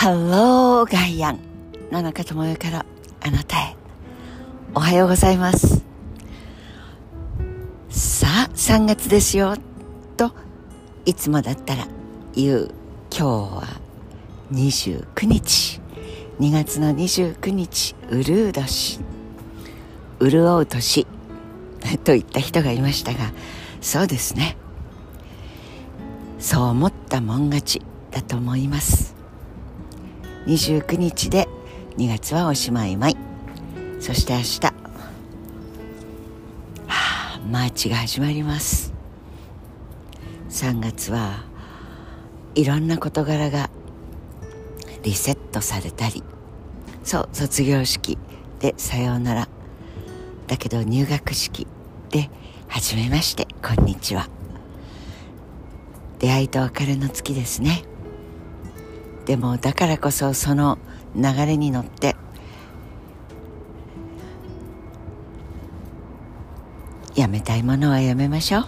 ハローガイアン野中智代からあなたへ、おはようございます。さあ3月ですよといつもだったら言う今日は29日、2月の29日、うるう年、潤う年と言った人がいましたが、そうですね、そう思ったもん勝ちだと思います。29日で2月はおしまいまい。そして明日、マーチが始まります。3月はいろんな事柄がリセットされたり、そう卒業式でさようならだけど、入学式で初めましてこんにちは、出会いと別れの月ですね。でもだからこそその流れに乗ってやめたいものはやめましょう。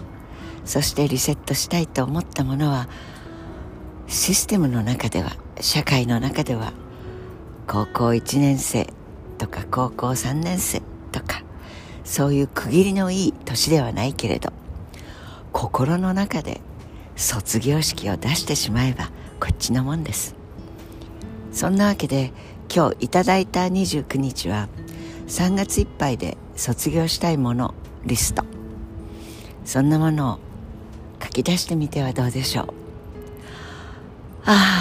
そしてリセットしたいと思ったものはシステムの中では、社会の中では、高校1年生とか高校3年生とか、そういう区切りのいい年ではないけれど、心の中で卒業式を出してしまえばこっちのもんです。そんなわけで今日いただいた29日は3月いっぱいで卒業したいものリスト、そんなものを書き出してみてはどうでしょ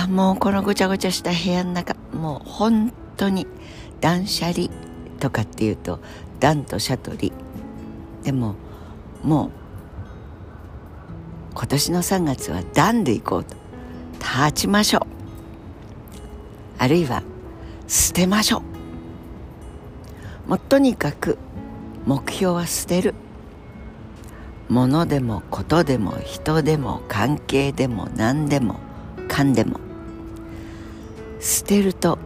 う。もうこのごちゃごちゃした部屋の中、もう本当に断捨離とかっていうと断と捨と離でも、もう今年の3月は断でいこうと、立ちましょう、あるいは捨てましょう。もうとにかく目標は捨てる。物でもことでも人でも関係でも何でもかんでも捨てると、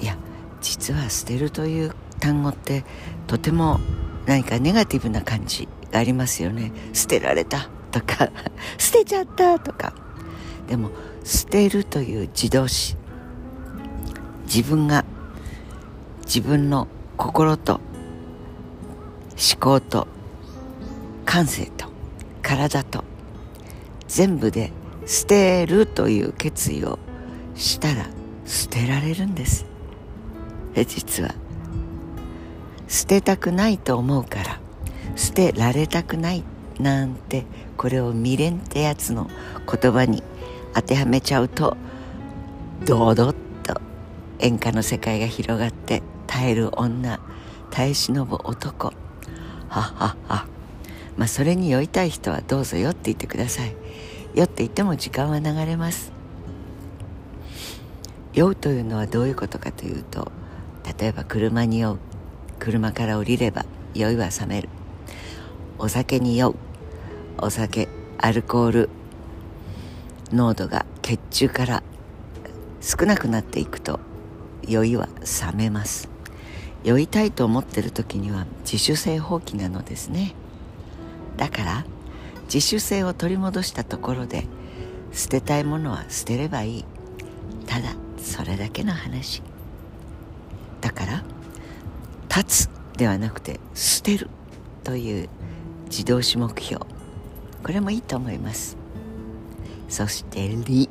いや実は捨てるという単語ってとても何かネガティブな感じがありますよね。捨てられたとか捨てちゃったとか。でも捨てるという自動詞、自分が自分の心と思考と感性と体と全部で捨てるという決意をしたら捨てられるんです。実は捨てたくないと思うから捨てられたくないなんて、これを未練ってやつの言葉に当てはめちゃうと、堂々と演歌の世界が広がって、耐える女耐え忍ぶ男、それに酔いたい人はどうぞ酔っていてください。酔っていても時間は流れます。酔うというのはどういうことかというと、例えば車に酔う、車から降りれば酔いは覚める。お酒に酔う、お酒、アルコール濃度が血中から少なくなっていくと酔いは覚めます。酔いたいと思ってる時には自主性放棄なのですね。だから自主性を取り戻したところで、捨てたいものは捨てればいい、ただそれだけの話だから、立つではなくて捨てるという自動詞目標、これもいいと思います。そして理、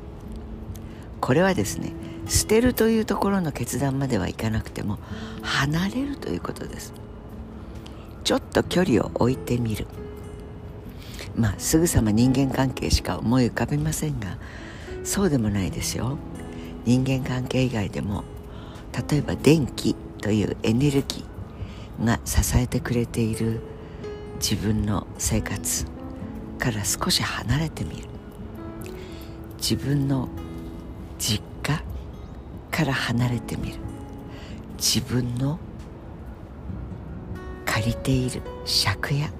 これはですね、捨てるというところの決断まではいかなくても離れるということです。ちょっと距離を置いてみる、すぐさま人間関係しか思い浮かびませんが、そうでもないですよ。人間関係以外でも、例えば電気というエネルギーが支えてくれている自分の生活から少し離れてみる、自分の実家から離れてみる、自分の借りている借部屋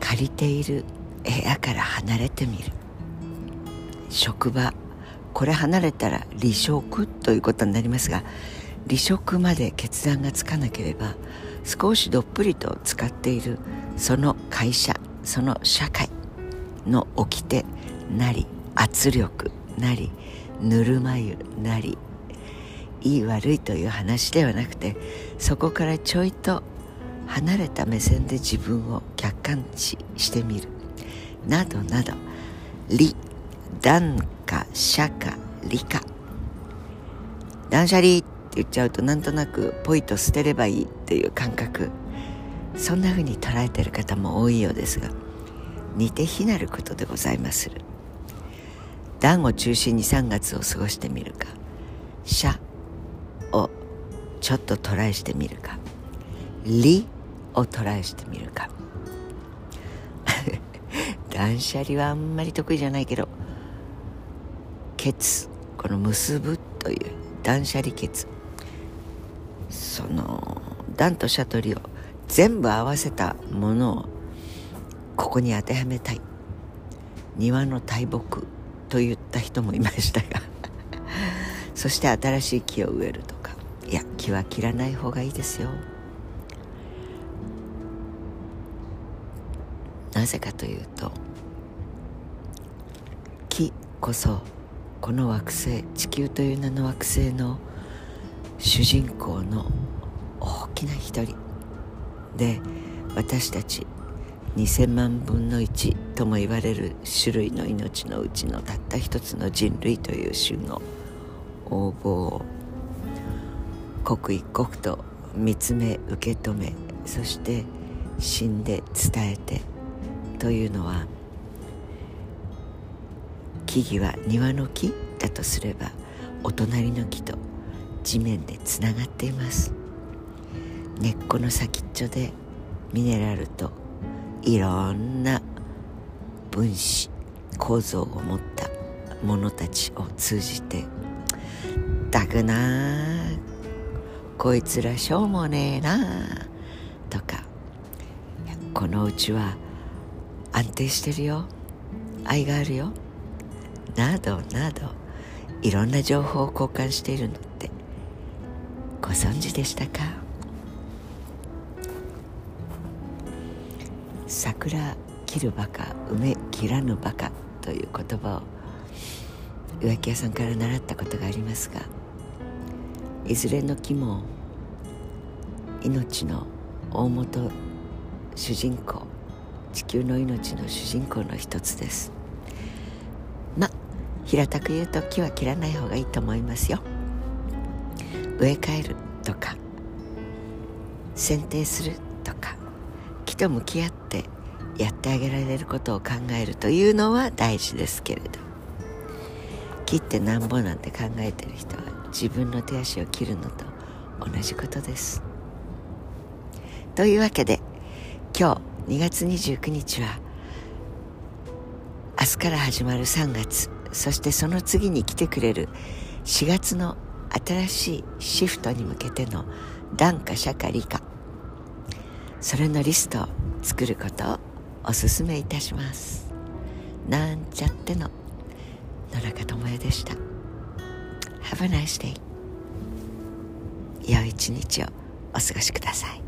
借りている部屋から離れてみる、職場、これ離れたら離職ということになりますが、離職まで決断がつかなければ、少しどっぷりと使っているその会社、その社会の掟、なり、圧力なり、ぬるま湯なり、いい悪いという話ではなくて、そこからちょいと離れた目線で自分を客観視してみるなどなど、理、断か社か理か、断捨離って言っちゃうとなんとなくポイと捨てればいいっていう感覚、そんな風に捉えてる方も多いようですが、似て非なることでございまする。断を中心に3月を過ごしてみるか、社をちょっとトライしてみるか、理をトライしてみるか断捨離はあんまり得意じゃないけど、結、この結ぶという断捨離結、その断と捨と理を全部合わせたものをここに当てはめたい、庭の大木と言った人もいましたがそして新しい木を植えるとか、いや、木は切らない方がいいですよ。なぜかというと、木こそこの惑星、地球という名の惑星の主人公の大きな一人で、私たち2000万分の1とも言われる種類の命のうちのたった一つの人類という種の応募を刻一刻と見つめ、受け止め、そして死んで伝えてというのは、木々は庭の木だとすれば、お隣の木と地面でつながっています。根っこの先っちょでミネラルといろんな分子構造を持ったものたちを通じて、だくなあ、こいつらしょうもねえなあとか、このうちは安定してるよ、愛があるよなどなど、いろんな情報を交換しているのってご存知でしたか？桜切るバカ、梅切らぬバカという言葉を植木屋さんから習ったことがありますが、いずれの木も命の大元、主人公、地球の命の主人公の一つです。平たく言うと、木は切らない方がいいと思いますよ。植え替えるとか、剪定するとか、木と向き合ってやってあげられることを考えるというのは大事ですけれど、木ってなんぼなんて考えてる人は自分の手足を切るのと同じことです。というわけで、今日2月29日は明日から始まる3月、そしてその次に来てくれる4月の新しいシフトに向けての断か捨か理か、それのリストを作ることをおすすめいたします。なんちゃっての野中智恵でした。 Have a nice day。 良い一日をお過ごしください。